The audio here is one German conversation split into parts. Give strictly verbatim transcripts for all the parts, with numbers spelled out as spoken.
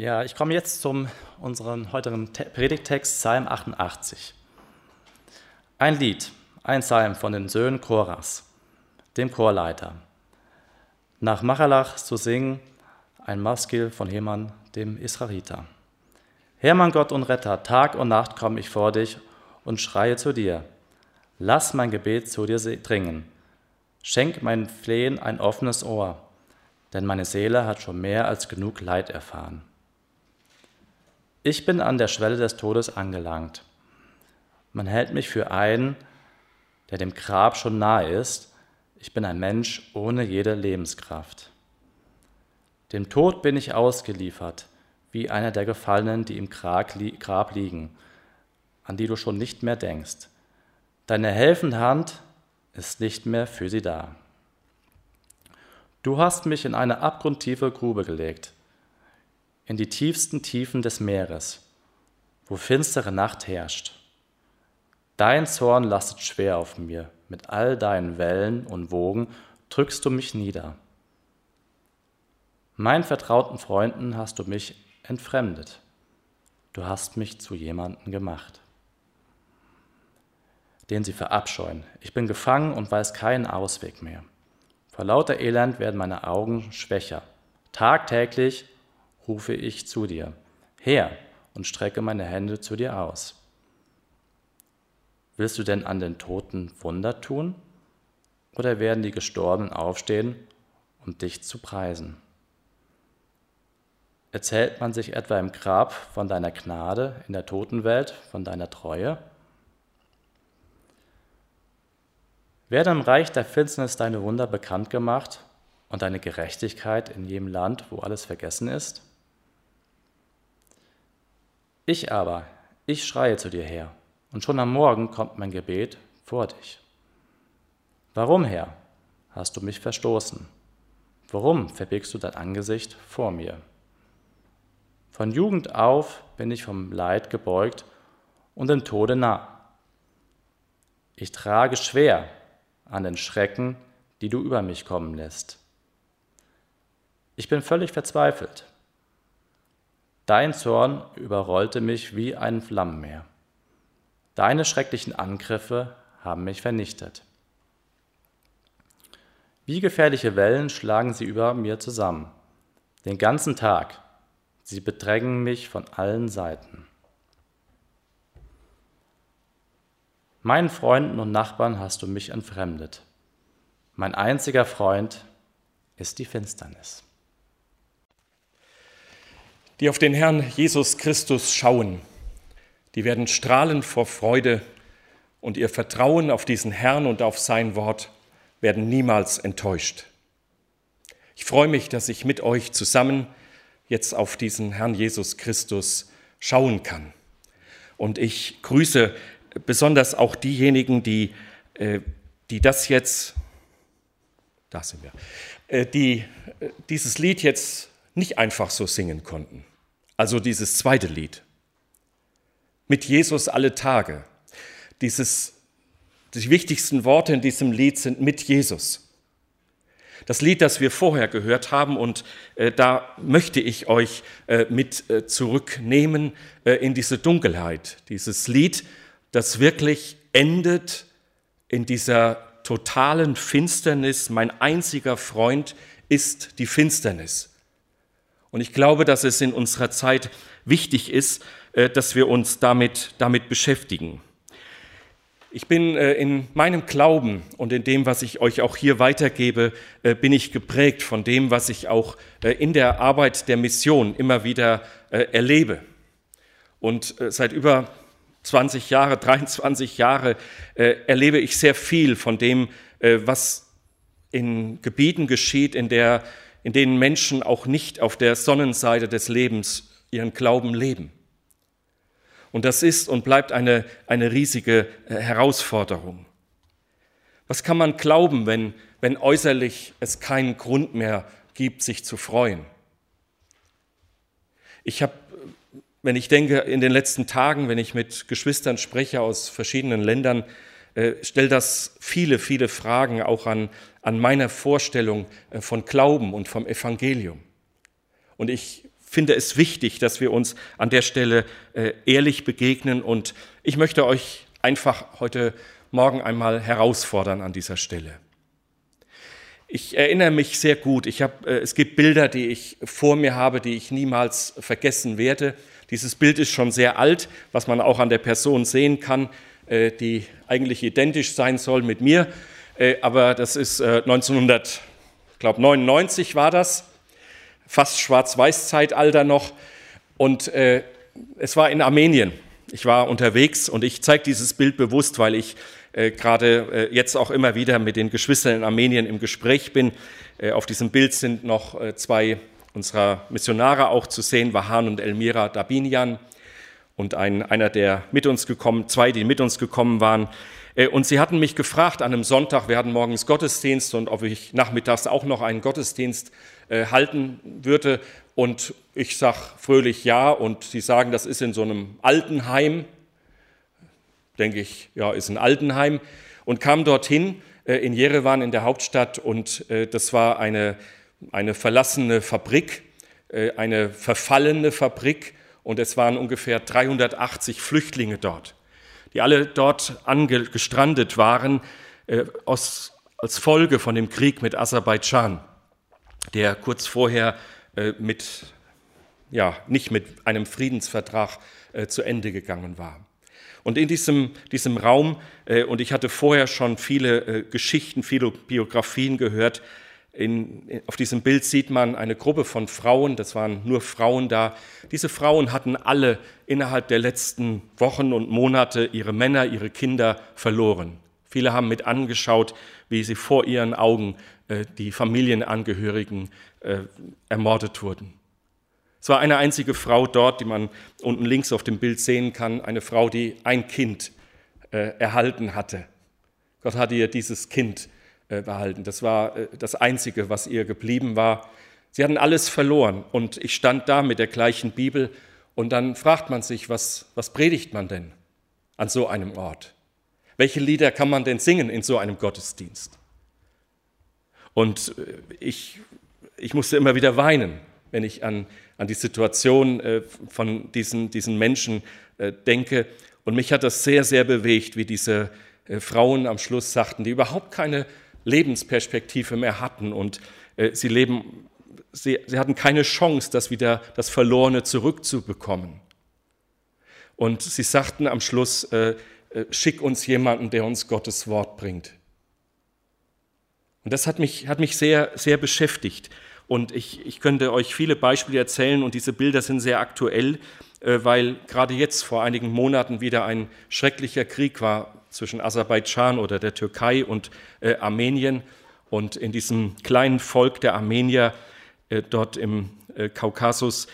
Ja, ich komme jetzt zu unserem heutigen Predigttext, Psalm achtundachtzig. Ein Lied, ein Psalm von den Söhnen Koras, dem Chorleiter. Nach Machalach zu singen, ein Maskil von Heman, dem Israeliter. Herr, mein Gott und Retter, Tag und Nacht komme ich vor dich und schreie zu dir. Lass mein Gebet zu dir dringen. Schenk meinem Flehen ein offenes Ohr, denn meine Seele hat schon mehr als genug Leid erfahren. Ich bin an der Schwelle des Todes angelangt. Man hält mich für einen, der dem Grab schon nahe ist. Ich bin ein Mensch ohne jede Lebenskraft. Dem Tod bin ich ausgeliefert, wie einer der Gefallenen, die im Grab liegen, an die du schon nicht mehr denkst. Deine helfende Hand ist nicht mehr für sie da. Du hast mich in eine abgrundtiefe Grube gelegt, in die tiefsten Tiefen des Meeres, wo finstere Nacht herrscht. Dein Zorn lastet schwer auf mir, mit all deinen Wellen und Wogen drückst du mich nieder. Meinen vertrauten Freunden hast du mich entfremdet, du hast mich zu jemandem gemacht, den sie verabscheuen. Ich bin gefangen und weiß keinen Ausweg mehr. Vor lauter Elend werden meine Augen schwächer. Tagtäglich rufe ich zu dir, Herr, und strecke meine Hände zu dir aus. Willst du denn an den Toten Wunder tun? Oder werden die Gestorbenen aufstehen, um dich zu preisen? Erzählt man sich etwa im Grab von deiner Gnade, in der Totenwelt von deiner Treue? Werden im Reich der Finsternis deine Wunder bekannt gemacht und deine Gerechtigkeit in jedem Land, wo alles vergessen ist? Ich aber, ich schreie zu dir, Herr, und schon am Morgen kommt mein Gebet vor dich. Warum, Herr, hast du mich verstoßen? Warum verbirgst du dein Angesicht vor mir? Von Jugend auf bin ich vom Leid gebeugt und dem Tode nah. Ich trage schwer an den Schrecken, die du über mich kommen lässt. Ich bin völlig verzweifelt. Dein Zorn überrollte mich wie ein Flammenmeer. Deine schrecklichen Angriffe haben mich vernichtet. Wie gefährliche Wellen schlagen sie über mir zusammen, den ganzen Tag. Sie bedrängen mich von allen Seiten. Meinen Freunden und Nachbarn hast du mich entfremdet. Mein einziger Freund ist die Finsternis. Die auf den Herrn Jesus Christus schauen, die werden strahlen vor Freude und ihr Vertrauen auf diesen Herrn und auf sein Wort werden niemals enttäuscht. Ich freue mich, dass ich mit euch zusammen jetzt auf diesen Herrn Jesus Christus schauen kann. Und ich grüße besonders auch diejenigen, die, die das jetzt, da sind wir, die dieses Lied jetzt nicht einfach so singen konnten. Also dieses zweite Lied. Mit Jesus alle Tage. Dieses, die wichtigsten Worte in diesem Lied sind mit Jesus. Das Lied, das wir vorher gehört haben, und äh, da möchte ich euch äh, mit äh, zurücknehmen äh, in diese Dunkelheit. Dieses Lied, das wirklich endet in dieser totalen Finsternis. Mein einziger Freund ist die Finsternis. Und ich glaube, dass es in unserer Zeit wichtig ist, äh, dass wir uns damit, damit beschäftigen. Ich bin äh, in meinem Glauben und in dem, was ich euch auch hier weitergebe, äh, bin ich geprägt von dem, was ich auch äh, in der Arbeit der Mission immer wieder äh, erlebe. Und äh, seit über zwanzig Jahren, dreiundzwanzig Jahren äh, erlebe ich sehr viel von dem, äh, was in Gebieten geschieht, in, der, in denen Menschen auch nicht auf der Sonnenseite des Lebens ihren Glauben leben. Und das ist und bleibt eine, eine riesige Herausforderung. Was kann man glauben, wenn, wenn äußerlich es keinen Grund mehr gibt, sich zu freuen? Ich habe, wenn ich denke, in den letzten Tagen, wenn ich mit Geschwistern spreche aus verschiedenen Ländern, äh, stelle das viele, viele Fragen auch an, an meiner Vorstellung von Glauben und vom Evangelium. Und ich finde es wichtig, dass wir uns an der Stelle äh, ehrlich begegnen, und ich möchte euch einfach heute Morgen einmal herausfordern an dieser Stelle. Ich erinnere mich sehr gut, ich hab, äh, es gibt Bilder, die ich vor mir habe, die ich niemals vergessen werde. Dieses Bild ist schon sehr alt, was man auch an der Person sehen kann, äh, die eigentlich identisch sein soll mit mir, äh, aber das ist äh, neunzehnhundertneunundneunzig war das, fast Schwarz-Weiß-Zeitalter noch, und äh, es war in Armenien. Ich war unterwegs, und ich zeige dieses Bild bewusst, weil ich äh, gerade äh, jetzt auch immer wieder mit den Geschwistern in Armenien im Gespräch bin. Äh, auf diesem Bild sind noch äh, zwei unserer Missionare auch zu sehen, Vahan und Elmira Dabinian, und ein, einer, der mit uns gekommen, zwei, die mit uns gekommen waren. Äh, und sie hatten mich gefragt an einem Sonntag, wir hatten morgens Gottesdienst, und ob ich nachmittags auch noch einen Gottesdienst äh, halten würde. Und ich sage fröhlich ja, und sie sagen, das ist in so einem Altenheim. Denke ich, ja, ist ein Altenheim. Und kam dorthin äh, in Jerewan, in der Hauptstadt, und äh, das war eine, eine verlassene Fabrik, äh, eine verfallene Fabrik, und es waren ungefähr dreihundertachtzig Flüchtlinge dort, die alle dort ange- gestrandet waren äh, aus, als Folge von dem Krieg mit Aserbaidschan, der kurz vorher mit, ja, nicht mit einem Friedensvertrag äh, zu Ende gegangen war. Und in diesem, diesem Raum, äh, und ich hatte vorher schon viele äh, Geschichten, viele Biografien gehört, in, in, auf diesem Bild sieht man eine Gruppe von Frauen, das waren nur Frauen da. Diese Frauen hatten alle innerhalb der letzten Wochen und Monate ihre Männer, ihre Kinder verloren. Viele haben mit angeschaut, wie sie vor ihren Augen äh, die Familienangehörigen äh, ermordet wurden. Es war eine einzige Frau dort, die man unten links auf dem Bild sehen kann, eine Frau, die ein Kind äh, erhalten hatte. Gott hatte ihr dieses Kind äh, behalten. Das war äh, das Einzige, was ihr geblieben war. Sie hatten alles verloren, und ich stand da mit der gleichen Bibel, und dann fragt man sich, was, was predigt man denn an so einem Ort? Welche Lieder kann man denn singen in so einem Gottesdienst? Und ich, ich musste immer wieder weinen, wenn ich an, an die Situation von diesen, diesen Menschen denke. Und mich hat das sehr, sehr bewegt, wie diese Frauen am Schluss sagten, die überhaupt keine Lebensperspektive mehr hatten. Und sie, leben, sie, sie hatten keine Chance, das wieder, das Verlorene zurückzubekommen. Und sie sagten am Schluss, schick uns jemanden, der uns Gottes Wort bringt. Und das hat mich, hat mich sehr, sehr beschäftigt. Und ich, ich könnte euch viele Beispiele erzählen, und diese Bilder sind sehr aktuell, weil gerade jetzt vor einigen Monaten wieder ein schrecklicher Krieg war zwischen Aserbaidschan oder der Türkei und Armenien. Und in diesem kleinen Volk der Armenier dort im Kaukasus,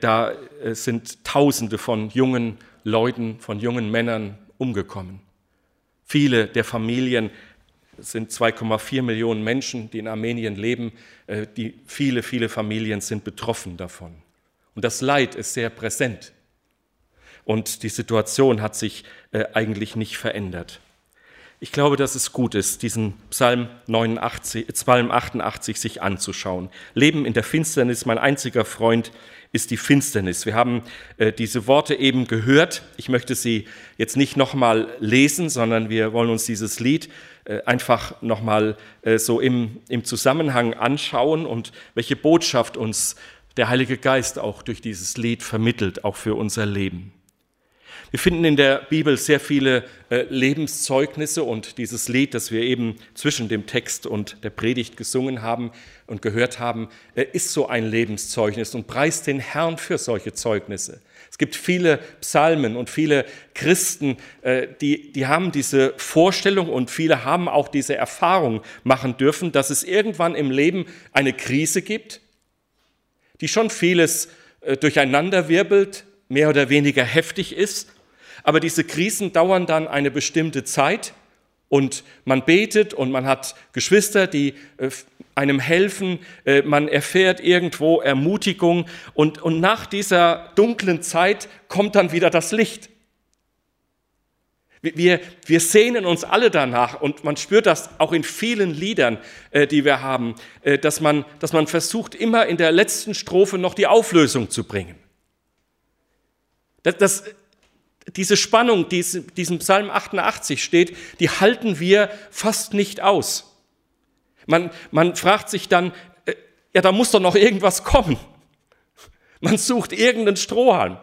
da sind Tausende von jungen Leuten, von jungen Männern umgekommen. Viele der Familien, es sind zwei Komma vier Millionen Menschen, die in Armenien leben, die viele, viele Familien sind betroffen davon. Und das Leid ist sehr präsent. Und die Situation hat sich eigentlich nicht verändert. Ich glaube, dass es gut ist, diesen Psalm neunundachtzig, Psalm achtundachtzig sich anzuschauen. Leben in der Finsternis, mein einziger Freund ist die Finsternis. Wir haben äh, diese Worte eben gehört. Ich möchte sie jetzt nicht nochmal lesen, sondern wir wollen uns dieses Lied äh, einfach nochmal äh, so im, im Zusammenhang anschauen und welche Botschaft uns der Heilige Geist auch durch dieses Lied vermittelt, auch für unser Leben. Wir finden in der Bibel sehr viele äh, Lebenszeugnisse, und dieses Lied, das wir eben zwischen dem Text und der Predigt gesungen haben und gehört haben, äh, ist so ein Lebenszeugnis, und preist den Herrn für solche Zeugnisse. Es gibt viele Psalmen und viele Christen, äh, die, die haben diese Vorstellung, und viele haben auch diese Erfahrung machen dürfen, dass es irgendwann im Leben eine Krise gibt, die schon vieles äh, durcheinander wirbelt, mehr oder weniger heftig ist. Aber diese Krisen dauern dann eine bestimmte Zeit, und man betet und man hat Geschwister, die einem helfen, man erfährt irgendwo Ermutigung, und, und nach dieser dunklen Zeit kommt dann wieder das Licht. Wir, wir sehnen uns alle danach und man spürt das auch in vielen Liedern, äh, die wir haben, äh, dass man, dass man versucht, immer in der letzten Strophe noch die Auflösung zu bringen. Das, das, diese Spannung, die in diesem Psalm achtundachtzig steht, die halten wir fast nicht aus. Man, man fragt sich dann, äh, ja, da muss doch noch irgendwas kommen. Man sucht irgendeinen Strohhalm.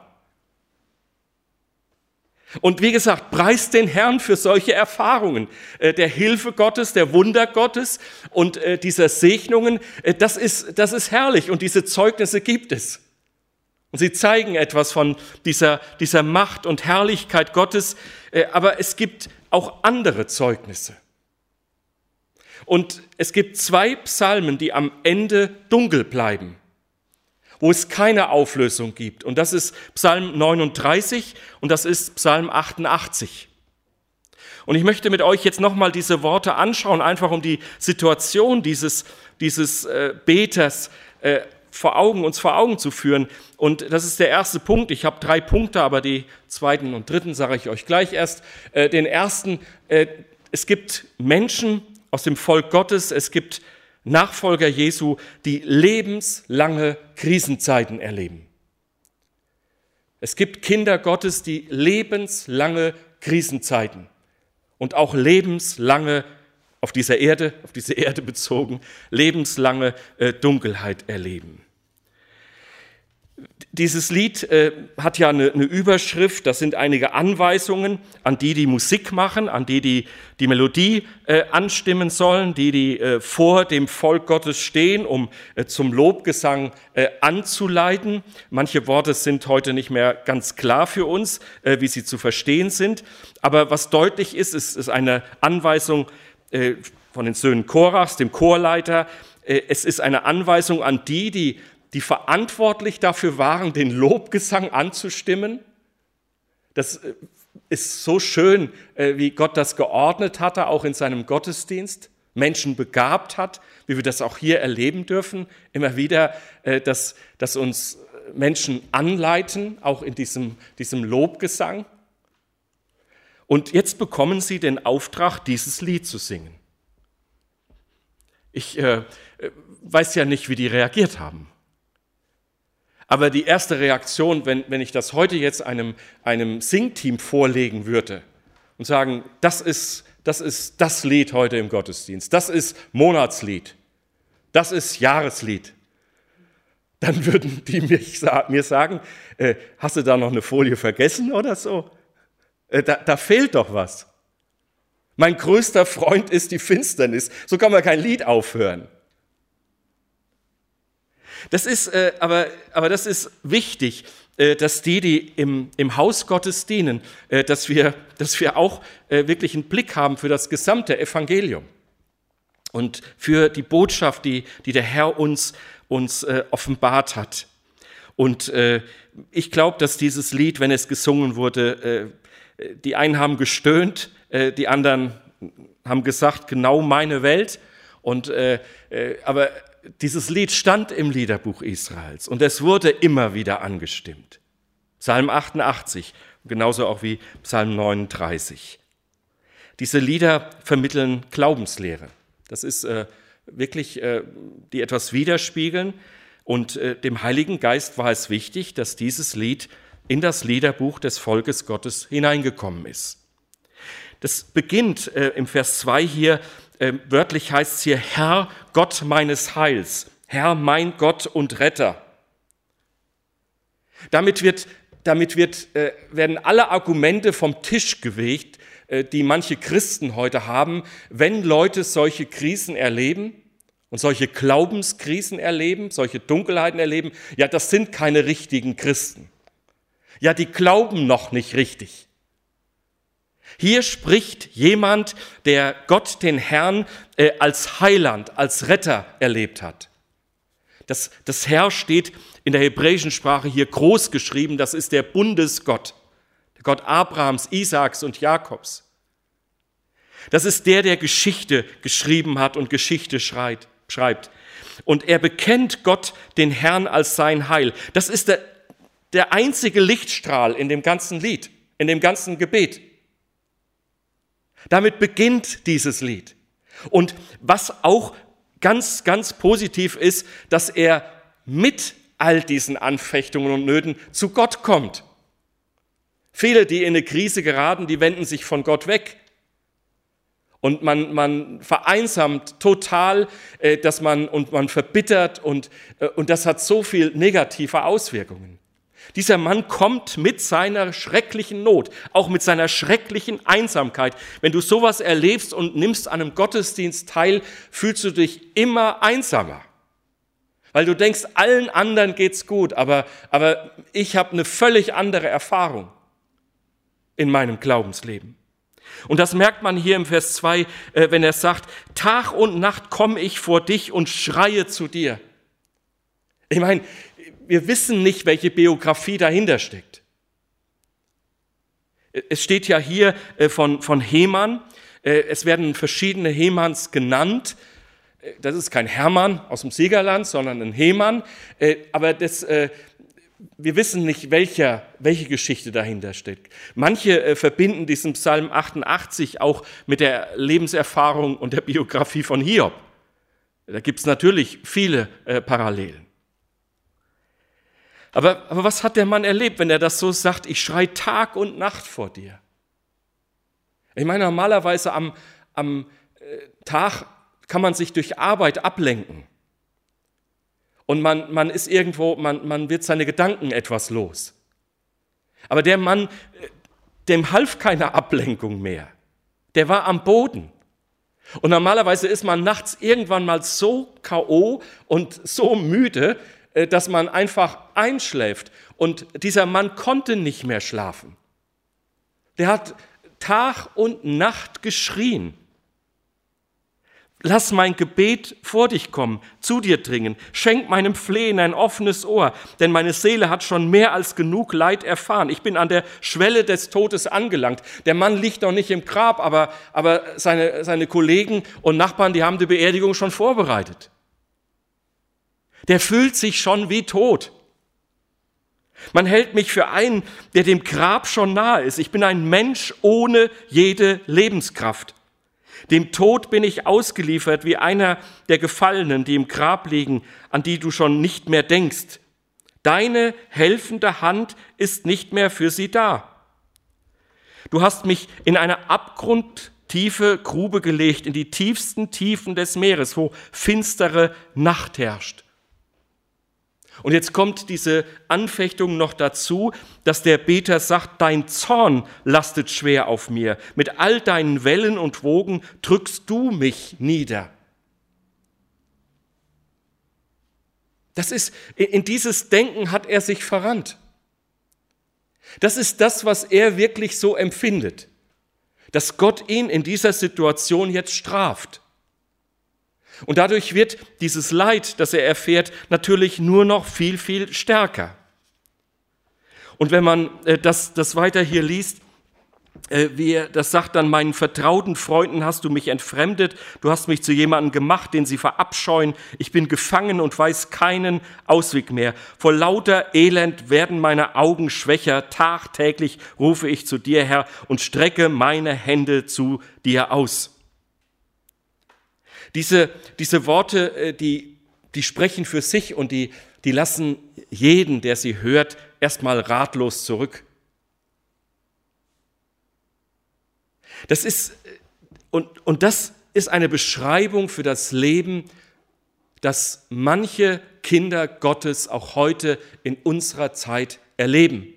Und wie gesagt, preist den Herrn für solche Erfahrungen, äh, der Hilfe Gottes, der Wunder Gottes und äh, dieser Segnungen, äh, das ist, das ist herrlich und diese Zeugnisse gibt es. Und sie zeigen etwas von dieser, dieser Macht und Herrlichkeit Gottes, äh, aber es gibt auch andere Zeugnisse. Und es gibt zwei Psalmen, die am Ende dunkel bleiben, wo es keine Auflösung gibt. Und das ist Psalm neununddreißig und das ist Psalm achtundachtzig. Und ich möchte mit euch jetzt nochmal diese Worte anschauen, einfach um die Situation dieses, dieses äh, Beters äh, vor Augen, uns vor Augen zu führen. Und das ist der erste Punkt. Ich habe drei Punkte, aber die zweiten und dritten sage ich euch gleich erst. Äh, den ersten, äh, es gibt Menschen aus dem Volk Gottes, es gibt Nachfolger Jesu, die lebenslange Krisenzeiten erleben. Es gibt Kinder Gottes, die lebenslange Krisenzeiten und auch lebenslange, auf dieser Erde, auf diese Erde bezogen, lebenslange äh, Dunkelheit erleben. Dieses Lied äh, hat ja eine, eine Überschrift, das sind einige Anweisungen an die, die Musik machen, an die, die die Melodie äh, anstimmen sollen, die, die äh, vor dem Volk Gottes stehen, um äh, zum Lobgesang äh, anzuleiten. Manche Worte sind heute nicht mehr ganz klar für uns, äh, wie sie zu verstehen sind. Aber was deutlich ist, ist, ist eine Anweisung äh, von den Söhnen Korachs, dem Chorleiter. Äh, es ist eine Anweisung an die, die die verantwortlich dafür waren, den Lobgesang anzustimmen. Das ist so schön, wie Gott das geordnet hatte, auch in seinem Gottesdienst, Menschen begabt hat, wie wir das auch hier erleben dürfen, immer wieder, dass, dass uns Menschen anleiten, auch in diesem, diesem Lobgesang. Und jetzt bekommen sie den Auftrag, dieses Lied zu singen. Ich äh, weiß ja nicht, wie die reagiert haben. Aber die erste Reaktion, wenn, wenn ich das heute jetzt einem, einem Singteam vorlegen würde und sagen, das ist, das ist das Lied heute im Gottesdienst, das ist Monatslied, das ist Jahreslied, dann würden die mir, mir sagen, äh, hast du da noch eine Folie vergessen oder so? Äh, da, da fehlt doch was. Mein größter Freund ist die Finsternis, so kann man kein Lied aufhören. Das ist, äh, aber, aber das ist wichtig, äh, dass die, die im, im Haus Gottes dienen, äh, dass wir, dass wir auch äh, wirklich einen Blick haben für das gesamte Evangelium und für die Botschaft, die, die der Herr uns, uns äh, offenbart hat. Und äh, ich glaube, dass dieses Lied, wenn es gesungen wurde, äh, die einen haben gestöhnt, äh, die anderen haben gesagt, genau meine Welt. Und, äh, äh, aber dieses Lied stand im Liederbuch Israels und es wurde immer wieder angestimmt. Psalm achtundachtzig, genauso auch wie Psalm neununddreißig. Diese Lieder vermitteln Glaubenslehre. Das ist äh, wirklich, äh, die etwas widerspiegeln. Und äh, dem Heiligen Geist war es wichtig, dass dieses Lied in das Liederbuch des Volkes Gottes hineingekommen ist. Das beginnt äh, im Vers zwei hier, wörtlich heißt es hier, Herr, Gott meines Heils, Herr, mein Gott und Retter. Damit, wird, damit wird, äh, werden alle Argumente vom Tisch gewegt, äh, die manche Christen heute haben, wenn Leute solche Krisen erleben und solche Glaubenskrisen erleben, solche Dunkelheiten erleben, ja, das sind keine richtigen Christen. Ja, die glauben noch nicht richtig. Hier spricht jemand, der Gott, den Herrn, äh, als Heiland, als Retter erlebt hat. Das, das Herr steht in der hebräischen Sprache hier groß geschrieben, das ist der Bundesgott, der Gott Abrahams, Isaaks und Jakobs. Das ist der, der Geschichte geschrieben hat und Geschichte schreit, schreibt. Und er bekennt Gott, den Herrn, als sein Heil. Das ist der, der einzige Lichtstrahl in dem ganzen Lied, in dem ganzen Gebet. Damit beginnt dieses Lied. Und was auch ganz, ganz positiv ist, dass er mit all diesen Anfechtungen und Nöten zu Gott kommt. Viele, die in eine Krise geraten, die wenden sich von Gott weg. Und man, man vereinsamt total, äh, dass man, und man verbittert und, äh, und das hat so viel negative Auswirkungen. Dieser Mann kommt mit seiner schrecklichen Not, auch mit seiner schrecklichen Einsamkeit. Wenn du sowas erlebst und nimmst an einem Gottesdienst teil, fühlst du dich immer einsamer. Weil du denkst, allen anderen geht's gut, aber, aber ich habe eine völlig andere Erfahrung in meinem Glaubensleben. Und das merkt man hier im Vers zwei, wenn er sagt, Tag und Nacht komme ich vor dich und schreie zu dir. Ich meine, wir wissen nicht, welche Biografie dahinter steckt. Es steht ja hier von, von Heman, es werden verschiedene Hemans genannt. Das ist kein Hermann aus dem Siegerland, sondern ein Heman. Aber das, wir wissen nicht, welcher, welche Geschichte dahinter steckt. Manche verbinden diesen Psalm achtundachtzig auch mit der Lebenserfahrung und der Biografie von Hiob. Da gibt es natürlich viele Parallelen. Aber, aber was hat der Mann erlebt, wenn er das so sagt, ich schreie Tag und Nacht vor dir? Ich meine, normalerweise am, am Tag kann man sich durch Arbeit ablenken. Und man, man ist irgendwo, man, man wird seine Gedanken etwas los. Aber der Mann, dem half keine Ablenkung mehr. Der war am Boden. Und normalerweise ist man nachts irgendwann mal so k o und so müde, dass man einfach einschläft. Und dieser Mann konnte nicht mehr schlafen. Der hat Tag und Nacht geschrien. Lass mein Gebet vor dich kommen, zu dir dringen. Schenk meinem Flehen ein offenes Ohr, denn meine Seele hat schon mehr als genug Leid erfahren. Ich bin an der Schwelle des Todes angelangt. Der Mann liegt noch nicht im Grab, aber, aber seine, seine Kollegen und Nachbarn, die haben die Beerdigung schon vorbereitet. Der fühlt sich schon wie tot. Man hält mich für einen, der dem Grab schon nahe ist. Ich bin ein Mensch ohne jede Lebenskraft. Dem Tod bin ich ausgeliefert wie einer der Gefallenen, die im Grab liegen, an die du schon nicht mehr denkst. Deine helfende Hand ist nicht mehr für sie da. Du hast mich in eine abgrundtiefe Grube gelegt, in die tiefsten Tiefen des Meeres, wo finstere Nacht herrscht. Und jetzt kommt diese Anfechtung noch dazu, dass der Beter sagt, dein Zorn lastet schwer auf mir. Mit all deinen Wellen und Wogen drückst du mich nieder. Das ist, in dieses Denken hat er sich verrannt. Das ist das, was er wirklich so empfindet, dass Gott ihn in dieser Situation jetzt straft. Und dadurch wird dieses Leid, das er erfährt, natürlich nur noch viel, viel stärker. Und wenn man das, das weiter hier liest, wie er das sagt, dann meinen vertrauten Freunden hast du mich entfremdet, du hast mich zu jemandem gemacht, den sie verabscheuen, ich bin gefangen und weiß keinen Ausweg mehr. Vor lauter Elend werden meine Augen schwächer, tagtäglich rufe ich zu dir, Herr, und strecke meine Hände zu dir aus. Diese, diese Worte, die, die sprechen für sich und die, die lassen jeden, der sie hört, erstmal ratlos zurück. Das ist, und, und das ist eine Beschreibung für das Leben, das manche Kinder Gottes auch heute in unserer Zeit erleben.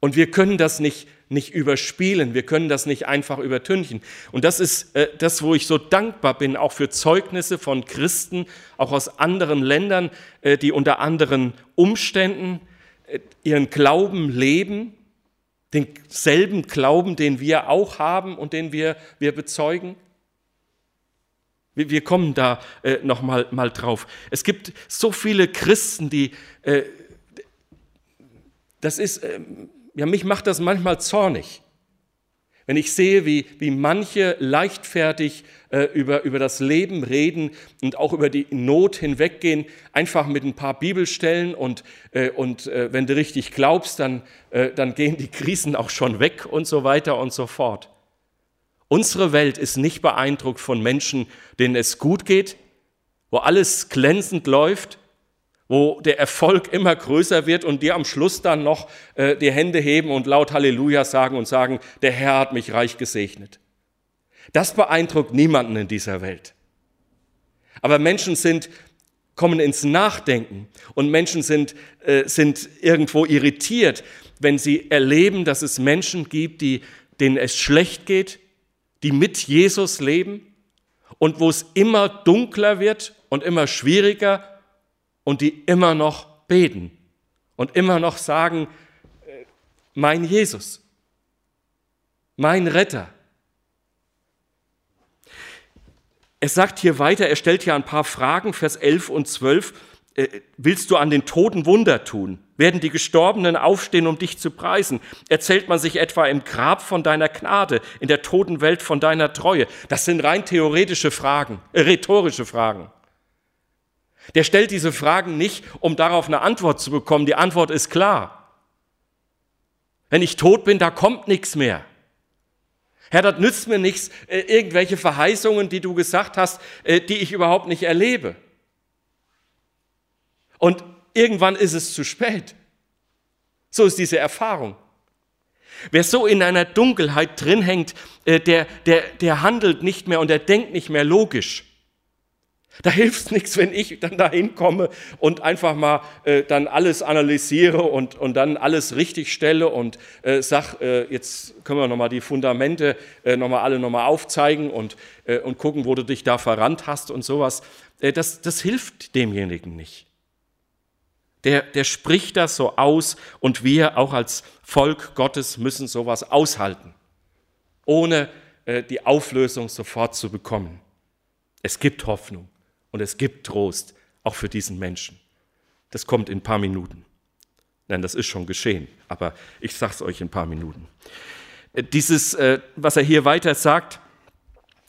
Und wir können das nicht nicht überspielen, wir können das nicht einfach übertünchen. Und das ist äh, das, wo ich so dankbar bin, auch für Zeugnisse von Christen, auch aus anderen Ländern, äh, die unter anderen Umständen äh, ihren Glauben leben, denselben Glauben, den wir auch haben und den wir, wir bezeugen. Wir, wir kommen da äh, noch mal, mal drauf. Es gibt so viele Christen, die, äh, das ist... Äh, Ja, mich macht das manchmal zornig, Wenn ich sehe, wie, wie manche leichtfertig äh, über, über das Leben reden und auch über die Not hinweggehen, einfach mit ein paar Bibelstellen und, äh, und äh, wenn du richtig glaubst, dann, äh, dann gehen die Krisen auch schon weg und so weiter und so fort. Unsere Welt ist nicht beeindruckt von Menschen, denen es gut geht, wo alles glänzend läuft, wo der Erfolg immer größer wird und die am Schluss dann noch äh, die Hände heben und laut Halleluja sagen und sagen, der Herr hat mich reich gesegnet. Das beeindruckt niemanden in dieser Welt. Aber Menschen sind, kommen ins Nachdenken und Menschen sind, äh, sind irgendwo irritiert, wenn sie erleben, dass es Menschen gibt, die, denen es schlecht geht, die mit Jesus leben und wo es immer dunkler wird und immer schwieriger und die immer noch beten und immer noch sagen, mein Jesus, mein Retter. Es sagt hier weiter, er stellt hier ein paar Fragen, Vers elf und zwölf. Willst du an den Toten Wunder tun? Werden die Gestorbenen aufstehen, um dich zu preisen? Erzählt man sich etwa im Grab von deiner Gnade, in der toten Welt von deiner Treue? Das sind rein theoretische Fragen, äh, rhetorische Fragen. Der stellt diese Fragen nicht, um darauf eine Antwort zu bekommen. Die Antwort ist klar. Wenn ich tot bin, da kommt nichts mehr. Herr, das nützt mir nichts, äh, irgendwelche Verheißungen, die du gesagt hast, äh, die ich überhaupt nicht erlebe. Und irgendwann ist es zu spät. So ist diese Erfahrung. Wer so in einer Dunkelheit drin hängt, äh, der, der, der handelt nicht mehr und der denkt nicht mehr logisch. Da hilft es nichts, wenn ich dann da hinkomme und einfach mal äh, dann alles analysiere und, und dann alles richtig stelle und äh, sag, äh, jetzt können wir nochmal die Fundamente äh, nochmal alle nochmal aufzeigen und, äh, und gucken, wo du dich da verrannt hast und sowas. Äh, das, das hilft demjenigen nicht. Der, der spricht das so aus und wir auch als Volk Gottes müssen sowas aushalten, ohne äh, die Auflösung sofort zu bekommen. Es gibt Hoffnung. Und es gibt Trost, auch für diesen Menschen. Das kommt in ein paar Minuten. Nein, das ist schon geschehen, aber ich sage es euch in ein paar Minuten. Dieses, was er hier weiter sagt,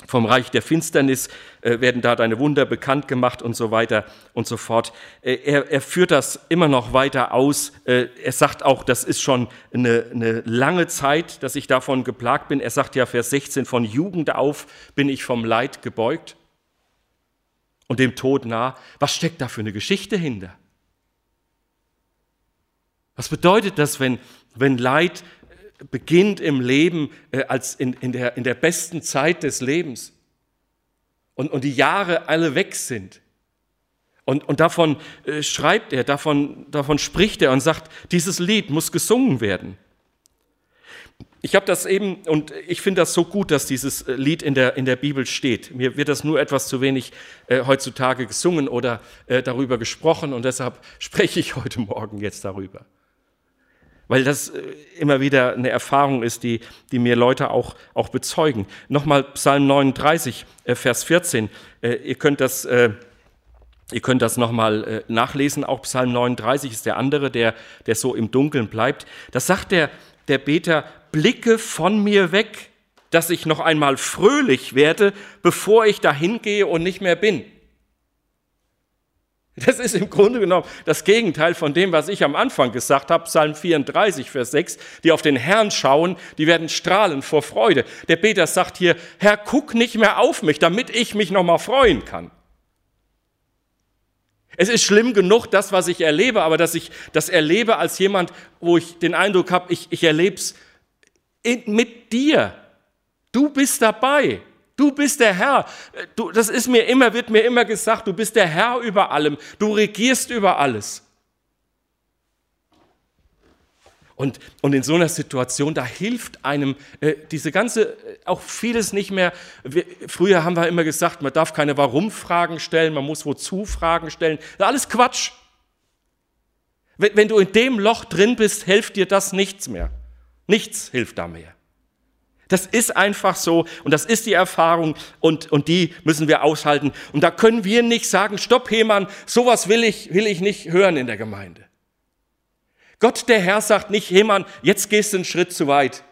vom Reich der Finsternis werden da deine Wunder bekannt gemacht und so weiter und so fort. Er, er führt das immer noch weiter aus. Er sagt auch, das ist schon eine, eine lange Zeit, dass ich davon geplagt bin. Er sagt ja, Vers sechzehn, von Jugend auf bin ich vom Leid gebeugt. Und dem Tod nah, was steckt da für eine Geschichte hinter? Was bedeutet das, wenn, wenn Leid beginnt im Leben, äh, als in, in, der, in der besten Zeit des Lebens und, und die Jahre alle weg sind? Und, und davon äh, schreibt er, davon, davon spricht er und sagt, dieses Lied muss gesungen werden. Ich habe das eben, und ich finde das so gut, dass dieses Lied in der, in der Bibel steht. Mir wird das nur etwas zu wenig äh, heutzutage gesungen oder äh, darüber gesprochen und deshalb spreche ich heute Morgen jetzt darüber. Weil das äh, immer wieder eine Erfahrung ist, die, die mir Leute auch, auch bezeugen. Nochmal Psalm neununddreißig, äh, Vers vierzehn. Äh, ihr könnt das... Äh, Ihr könnt das nochmal nachlesen, auch Psalm neununddreißig ist der andere, der, der so im Dunkeln bleibt. Das sagt der, der Beter, blicke von mir weg, dass ich noch einmal fröhlich werde, bevor ich dahin gehe und nicht mehr bin. Das ist im Grunde genommen das Gegenteil von dem, was ich am Anfang gesagt habe, Psalm vierunddreißig, Vers sechs, die auf den Herrn schauen, die werden strahlen vor Freude. Der Beter sagt hier, Herr, guck nicht mehr auf mich, damit ich mich nochmal freuen kann. Es ist schlimm genug, das, was ich erlebe, aber dass ich das erlebe als jemand, wo ich den Eindruck habe, ich, ich erlebe es mit dir. Du bist dabei. Du bist der Herr. Du, das ist mir immer, wird mir immer gesagt, du bist der Herr über allem. Du regierst über alles. Und, und in so einer Situation, da hilft einem äh, diese ganze, auch vieles nicht mehr. Wir, früher haben wir immer gesagt, man darf keine Warum-Fragen stellen, man muss Wozu-Fragen stellen. Das ist alles Quatsch. Wenn, wenn du in dem Loch drin bist, hilft dir das nichts mehr. Nichts hilft da mehr. Das ist einfach so und das ist die Erfahrung und, und die müssen wir aushalten. Und da können wir nicht sagen, stopp, Heman, sowas will ich, will ich nicht hören in der Gemeinde. Gott, der Herr, sagt nicht, Heman, jetzt gehst du einen Schritt zu weit.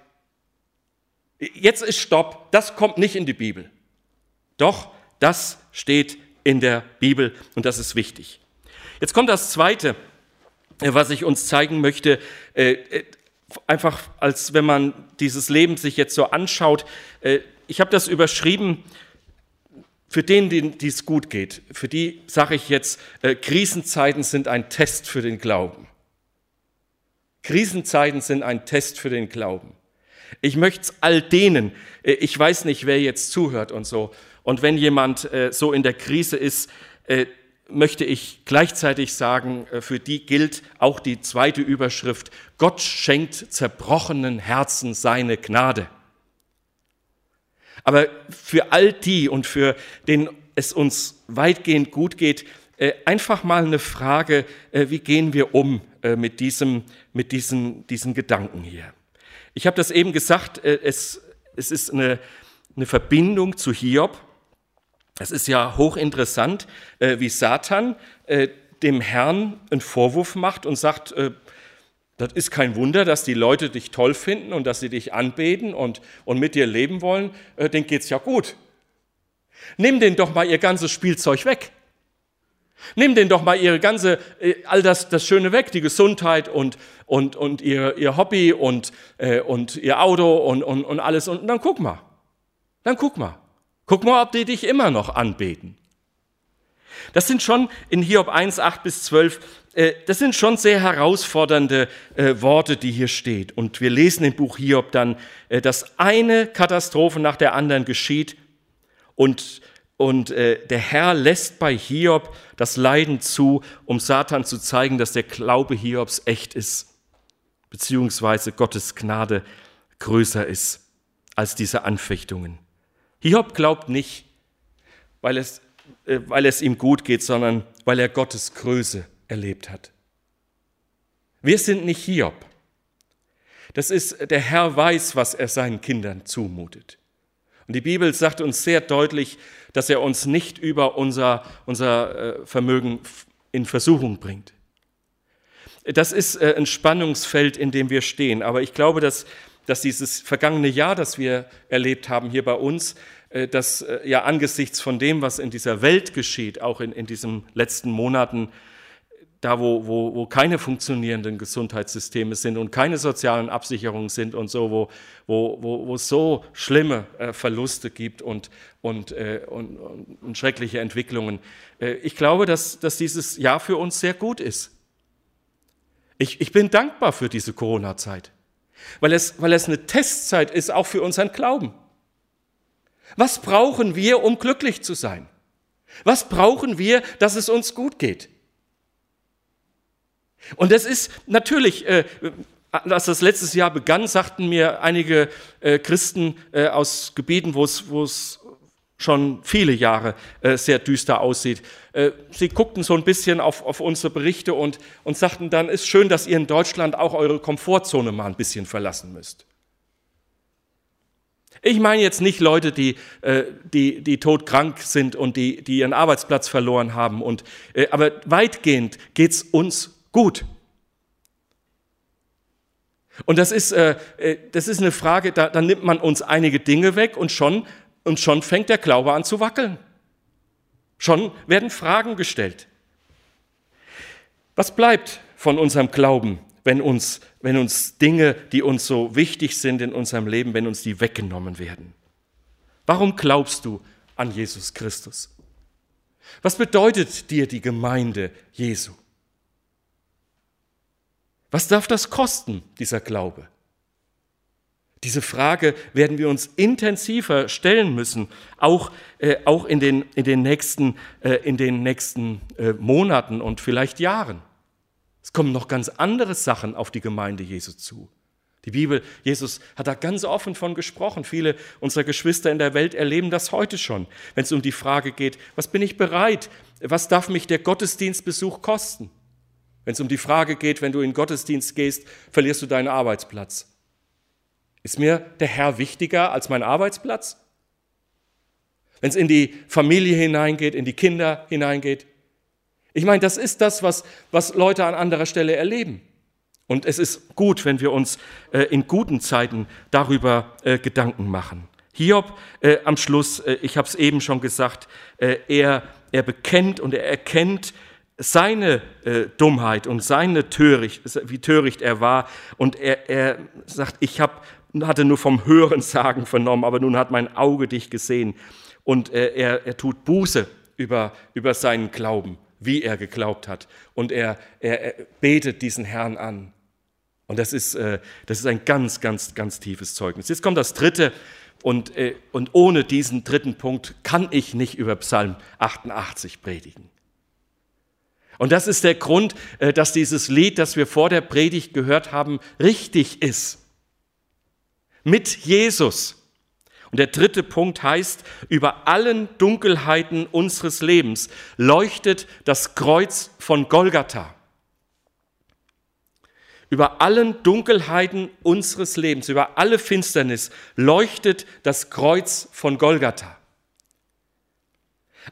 Jetzt ist Stopp, das kommt nicht in die Bibel. Doch, das steht in der Bibel und das ist wichtig. Jetzt kommt das Zweite, was ich uns zeigen möchte, einfach als wenn man dieses Leben sich jetzt so anschaut. Ich habe das überschrieben, für den, denen es gut geht, für die sage ich jetzt, Krisenzeiten sind ein Test für den Glauben. Krisenzeiten sind ein Test für den Glauben. Ich möchte es all denen, ich weiß nicht, wer jetzt zuhört und so, und wenn jemand so in der Krise ist, möchte ich gleichzeitig sagen, für die gilt auch die zweite Überschrift, Gott schenkt zerbrochenen Herzen seine Gnade. Aber für all die und für denen es uns weitgehend gut geht, einfach mal eine Frage, wie gehen wir um mit diesem, mit diesen, diesen Gedanken hier? Ich habe das eben gesagt, es, es ist eine, eine Verbindung zu Hiob. Es ist ja hochinteressant, wie Satan dem Herrn einen Vorwurf macht und sagt, das ist kein Wunder, dass die Leute dich toll finden und dass sie dich anbeten und, und mit dir leben wollen, denen geht's ja gut. Nimm denen doch mal ihr ganzes Spielzeug weg. Nimm denen doch mal ihre ganze, all das, das Schöne weg, die Gesundheit und, und, und ihr, ihr Hobby und, und ihr Auto und, und, und alles. Und dann guck mal, dann guck mal. Guck mal, ob die dich immer noch anbeten. Das sind schon in Hiob eins, acht bis zwölf, äh, das sind schon sehr herausfordernde äh, Worte, die hier steht. Und wir lesen im Buch Hiob dann, äh, dass eine Katastrophe nach der anderen geschieht und, und äh, der Herr lässt bei Hiob das Leiden zu, um Satan zu zeigen, dass der Glaube Hiobs echt ist, beziehungsweise Gottes Gnade größer ist als diese Anfechtungen. Hiob glaubt nicht, weil es, äh, weil es ihm gut geht, sondern weil er Gottes Größe erlebt hat. Wir sind nicht Hiob. Das ist, der Herr weiß, was er seinen Kindern zumutet. Und die Bibel sagt uns sehr deutlich, dass er uns nicht über unser, unser äh, Vermögen in Versuchung bringt. Das ist äh, ein Spannungsfeld, in dem wir stehen. Aber ich glaube, dass dass dieses vergangene Jahr, das wir erlebt haben hier bei uns, dass ja angesichts von dem, was in dieser Welt geschieht, auch in, in diesen letzten Monaten, da wo, wo, wo keine funktionierenden Gesundheitssysteme sind und keine sozialen Absicherungen sind und so, wo, wo, wo, wo es so schlimme Verluste gibt und, und, und, und schreckliche Entwicklungen. Ich glaube, dass, dass dieses Jahr für uns sehr gut ist. Ich, ich bin dankbar für diese Corona-Zeit. Weil es, weil es eine Testzeit ist, auch für unseren Glauben. Was brauchen wir, um glücklich zu sein? Was brauchen wir, dass es uns gut geht? Und das ist natürlich, äh, als das letztes Jahr begann, sagten mir einige äh, Christen äh, aus Gebieten, wo es schon viele Jahre äh, sehr düster aussieht. Äh, sie guckten so ein bisschen auf, auf unsere Berichte und, und sagten dann, ist schön, dass ihr in Deutschland auch eure Komfortzone mal ein bisschen verlassen müsst. Ich meine jetzt nicht Leute, die, äh, die, die todkrank sind und die, die ihren Arbeitsplatz verloren haben. Und, äh, aber weitgehend geht es uns gut. Und das ist, äh, das ist eine Frage, da, da nimmt man uns einige Dinge weg und schon Und schon fängt der Glaube an zu wackeln. Schon werden Fragen gestellt. Was bleibt von unserem Glauben, wenn uns, wenn uns Dinge, die uns so wichtig sind in unserem Leben, wenn uns die weggenommen werden? Warum glaubst du an Jesus Christus? Was bedeutet dir die Gemeinde Jesu? Was darf das kosten, dieser Glaube? Diese Frage werden wir uns intensiver stellen müssen, auch, äh, auch in den, in den nächsten, äh, in den nächsten äh, Monaten und vielleicht Jahren. Es kommen noch ganz andere Sachen auf die Gemeinde Jesu zu. Die Bibel, Jesus hat da ganz offen von gesprochen. Viele unserer Geschwister in der Welt erleben das heute schon, wenn es um die Frage geht, was bin ich bereit, was darf mich der Gottesdienstbesuch kosten? Wenn es um die Frage geht, wenn du in den Gottesdienst gehst, verlierst du deinen Arbeitsplatz. Ist mir der Herr wichtiger als mein Arbeitsplatz? Wenn es in die Familie hineingeht, in die Kinder hineingeht. Ich meine, das ist das, was, was Leute an anderer Stelle erleben. Und es ist gut, wenn wir uns äh, in guten Zeiten darüber äh, Gedanken machen. Hiob äh, am Schluss, äh, ich habe es eben schon gesagt, äh, er, er bekennt und er erkennt seine äh, Dummheit und seine töricht, wie töricht er war. Und er, er sagt, ich hab, hatte nur vom Hörensagen vernommen, aber nun hat mein Auge dich gesehen. Und äh, er, er tut Buße über, über seinen Glauben, wie er geglaubt hat. Und er, er, er betet diesen Herrn an. Und das ist, äh, das ist ein ganz, ganz, ganz tiefes Zeugnis. Jetzt kommt das dritte. Und, äh, und ohne diesen dritten Punkt kann ich nicht über Psalm achtundachtzig predigen. Und das ist der Grund, äh, dass dieses Lied, das wir vor der Predigt gehört haben, richtig ist. Mit Jesus. Und der dritte Punkt heißt, über allen Dunkelheiten unseres Lebens leuchtet das Kreuz von Golgatha. Über allen Dunkelheiten unseres Lebens, über alle Finsternis leuchtet das Kreuz von Golgatha.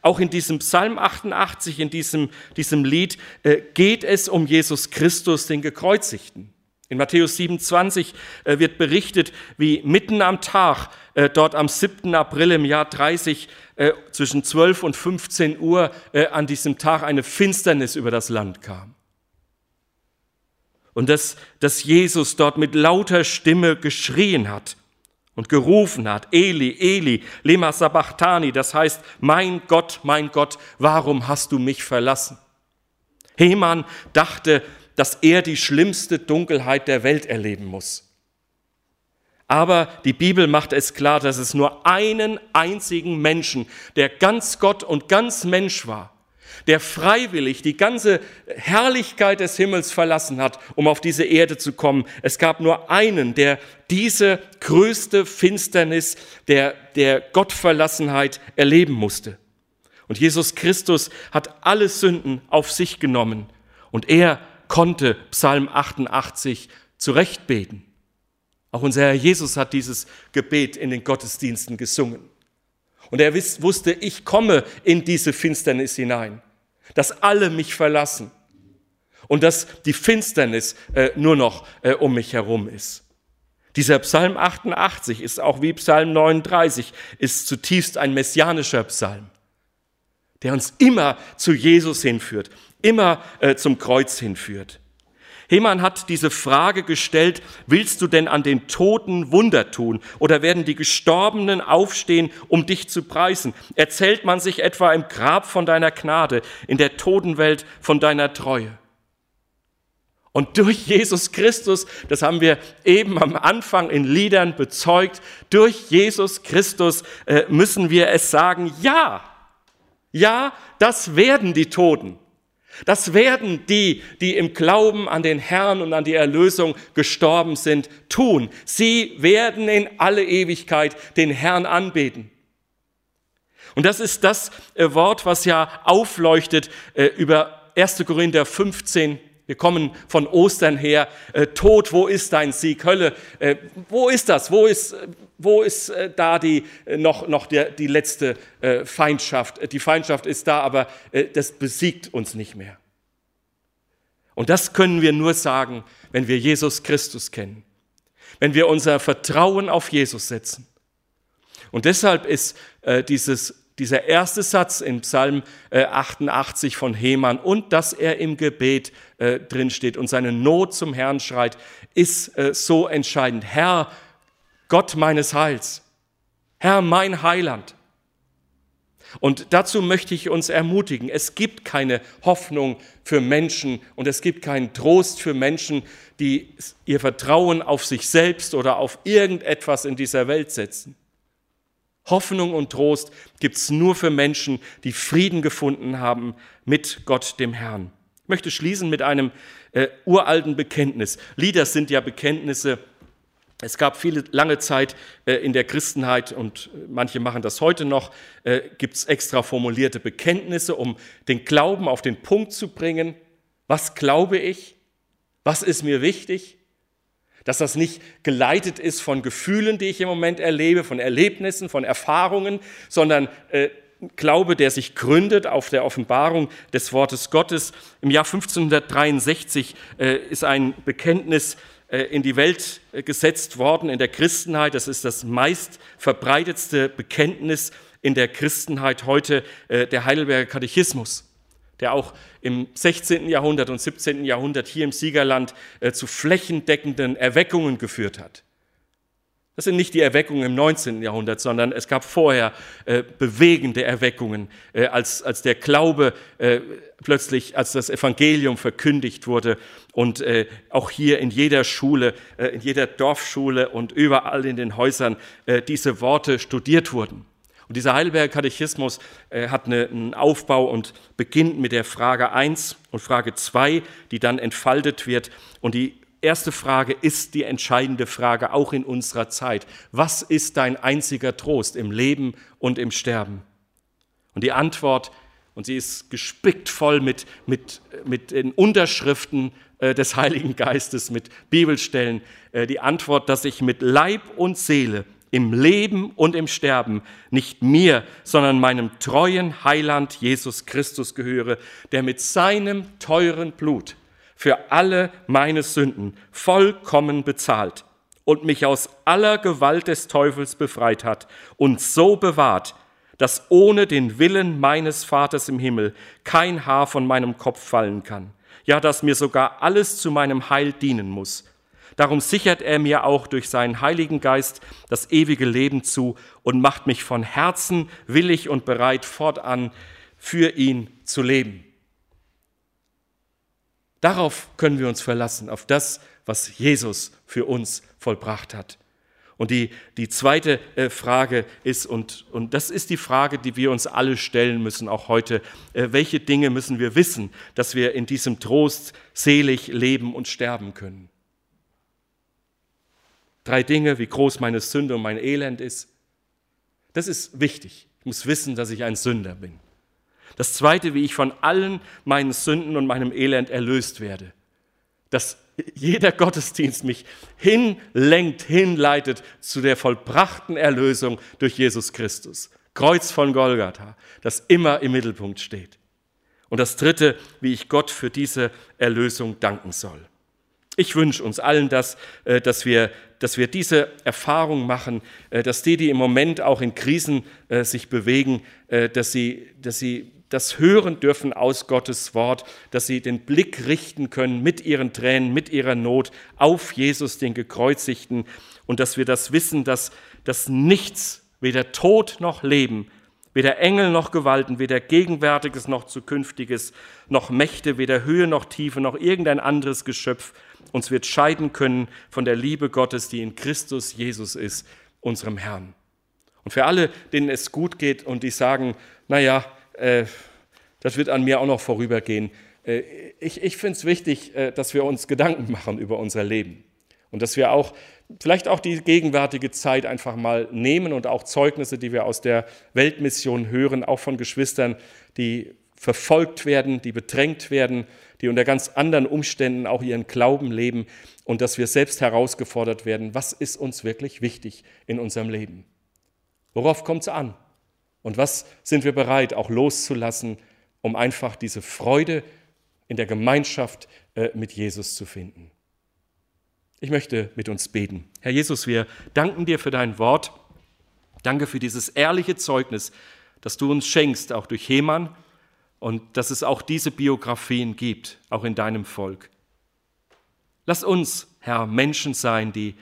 Auch in diesem Psalm achtundachtzig, in diesem, diesem Lied, äh, geht es um Jesus Christus, den Gekreuzigten. In Matthäus siebenundzwanzig äh, wird berichtet, wie mitten am Tag, äh, dort am siebten April im Jahr dreißig, äh, zwischen zwölf und fünfzehn Uhr äh, an diesem Tag eine Finsternis über das Land kam. Und dass, dass Jesus dort mit lauter Stimme geschrien hat und gerufen hat, Eli, Eli, lema sabachthani, das heißt, mein Gott, mein Gott, warum hast du mich verlassen? Heman dachte, dass er die schlimmste Dunkelheit der Welt erleben muss. Aber die Bibel macht es klar, dass es nur einen einzigen Menschen, der ganz Gott und ganz Mensch war, der freiwillig die ganze Herrlichkeit des Himmels verlassen hat, um auf diese Erde zu kommen. Es gab nur einen, der diese größte Finsternis der, der Gottverlassenheit erleben musste. Und Jesus Christus hat alle Sünden auf sich genommen und er konnte Psalm achtundachtzig zurecht beten. Auch unser Herr Jesus hat dieses Gebet in den Gottesdiensten gesungen. Und er wusste, ich komme in diese Finsternis hinein, dass alle mich verlassen und dass die Finsternis äh, nur noch äh, um mich herum ist. Dieser Psalm achtundachtzig ist auch wie Psalm neununddreißig, ist zutiefst ein messianischer Psalm, der uns immer zu Jesus hinführt, immer äh, zum Kreuz hinführt. Heman hat diese Frage gestellt, willst du denn an den Toten Wunder tun oder werden die Gestorbenen aufstehen, um dich zu preisen? Erzählt man sich etwa im Grab von deiner Gnade, in der Totenwelt von deiner Treue? Und durch Jesus Christus, das haben wir eben am Anfang in Liedern bezeugt, durch Jesus Christus äh, müssen wir es sagen, ja, ja, das werden die Toten. Das werden die, die im Glauben an den Herrn und an die Erlösung gestorben sind, tun. Sie werden in alle Ewigkeit den Herrn anbeten. Und das ist das Wort, was ja aufleuchtet über erster Korinther fünfzehn. Wir kommen von Ostern her. Tod, wo ist dein Sieg? Hölle, wo ist das? Wo ist, wo ist da die, noch, noch der, die letzte Feindschaft? Die Feindschaft ist da, aber das besiegt uns nicht mehr. Und das können wir nur sagen, wenn wir Jesus Christus kennen. Wenn wir unser Vertrauen auf Jesus setzen. Und deshalb ist dieses Dieser erste Satz in Psalm achtundachtzig von Heman und dass er im Gebet äh, drinsteht und seine Not zum Herrn schreit, ist äh, so entscheidend. Herr, Gott meines Heils, Herr, mein Heiland. Und dazu möchte ich uns ermutigen, es gibt keine Hoffnung für Menschen und es gibt keinen Trost für Menschen, die ihr Vertrauen auf sich selbst oder auf irgendetwas in dieser Welt setzen. Hoffnung und Trost gibt es nur für Menschen, die Frieden gefunden haben mit Gott, dem Herrn. Ich möchte schließen mit einem äh, uralten Bekenntnis. Lieder sind ja Bekenntnisse. Es gab viele lange Zeit äh, in der Christenheit, und manche machen das heute noch, äh, gibt es extra formulierte Bekenntnisse, um den Glauben auf den Punkt zu bringen. Was glaube ich? Was ist mir wichtig? Dass das nicht geleitet ist von Gefühlen, die ich im Moment erlebe, von Erlebnissen, von Erfahrungen, sondern äh, Glaube, der sich gründet auf der Offenbarung des Wortes Gottes. Im Jahr fünfzehnhundertdreiundsechzig äh, ist ein Bekenntnis äh, in die Welt äh, gesetzt worden in der Christenheit. Das ist das meist verbreitetste Bekenntnis in der Christenheit heute, äh, der Heidelberger Katechismus, der auch im sechzehnten Jahrhundert und siebzehnten Jahrhundert hier im Siegerland äh, zu flächendeckenden Erweckungen geführt hat. Das sind nicht die Erweckungen im neunzehnten Jahrhundert, sondern es gab vorher äh, bewegende Erweckungen, äh, als, als der Glaube äh, plötzlich, als das Evangelium verkündigt wurde und äh, auch hier in jeder Schule, äh, in jeder Dorfschule und überall in den Häusern äh, diese Worte studiert wurden. Und dieser Heidelberger Katechismus äh, hat eine, einen Aufbau und beginnt mit der Frage eins und Frage zwei, die dann entfaltet wird. Und die erste Frage ist die entscheidende Frage, auch in unserer Zeit. Was ist dein einziger Trost im Leben und im Sterben? Und die Antwort, und sie ist gespickt voll mit, mit, mit den Unterschriften äh, des Heiligen Geistes, mit Bibelstellen, äh, die Antwort, dass ich mit Leib und Seele im Leben und im Sterben nicht mir, sondern meinem treuen Heiland Jesus Christus gehöre, der mit seinem teuren Blut für alle meine Sünden vollkommen bezahlt und mich aus aller Gewalt des Teufels befreit hat und so bewahrt, dass ohne den Willen meines Vaters im Himmel kein Haar von meinem Kopf fallen kann, ja, dass mir sogar alles zu meinem Heil dienen muss. Darum sichert er mir auch durch seinen Heiligen Geist das ewige Leben zu und macht mich von Herzen willig und bereit, fortan für ihn zu leben. Darauf können wir uns verlassen, auf das, was Jesus für uns vollbracht hat. Und die, die zweite Frage ist, und, und das ist die Frage, die wir uns alle stellen müssen, auch heute, welche Dinge müssen wir wissen, dass wir in diesem Trost selig leben und sterben können? Drei Dinge, wie groß meine Sünde und mein Elend ist. Das ist wichtig. Ich muss wissen, dass ich ein Sünder bin. Das Zweite, wie ich von allen meinen Sünden und meinem Elend erlöst werde. Dass jeder Gottesdienst mich hinlenkt, hinleitet zu der vollbrachten Erlösung durch Jesus Christus. Kreuz von Golgatha, das immer im Mittelpunkt steht. Und das Dritte, wie ich Gott für diese Erlösung danken soll. Ich wünsche uns allen das, dass wir, dass wir diese Erfahrung machen, dass die, die im Moment auch in Krisen sich bewegen, dass sie, dass sie das hören dürfen aus Gottes Wort, dass sie den Blick richten können mit ihren Tränen, mit ihrer Not auf Jesus, den Gekreuzigten, und dass wir das wissen, dass, dass nichts, weder Tod noch Leben, weder Engel noch Gewalten, weder Gegenwärtiges noch Zukünftiges, noch Mächte, weder Höhe noch Tiefe, noch irgendein anderes Geschöpf uns wird scheiden können von der Liebe Gottes, die in Christus Jesus ist, unserem Herrn. Und für alle, denen es gut geht und die sagen, naja, äh, das wird an mir auch noch vorübergehen. Äh, ich ich finde es wichtig, äh, dass wir uns Gedanken machen über unser Leben. Und dass wir auch vielleicht auch die gegenwärtige Zeit einfach mal nehmen und auch Zeugnisse, die wir aus der Weltmission hören, auch von Geschwistern, die verfolgt werden, die bedrängt werden, die unter ganz anderen Umständen auch ihren Glauben leben, und dass wir selbst herausgefordert werden, was ist uns wirklich wichtig in unserem Leben? Worauf kommt es an? Und was sind wir bereit, auch loszulassen, um einfach diese Freude in der Gemeinschaft äh, mit Jesus zu finden? Ich möchte mit uns beten. Herr Jesus, wir danken dir für dein Wort. Danke für dieses ehrliche Zeugnis, das du uns schenkst, auch durch Heman, und dass es auch diese Biografien gibt, auch in deinem Volk. Lass uns, Herr, Menschen sein, die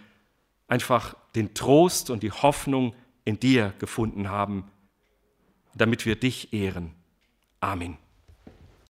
einfach den Trost und die Hoffnung in dir gefunden haben, damit wir dich ehren. Amen.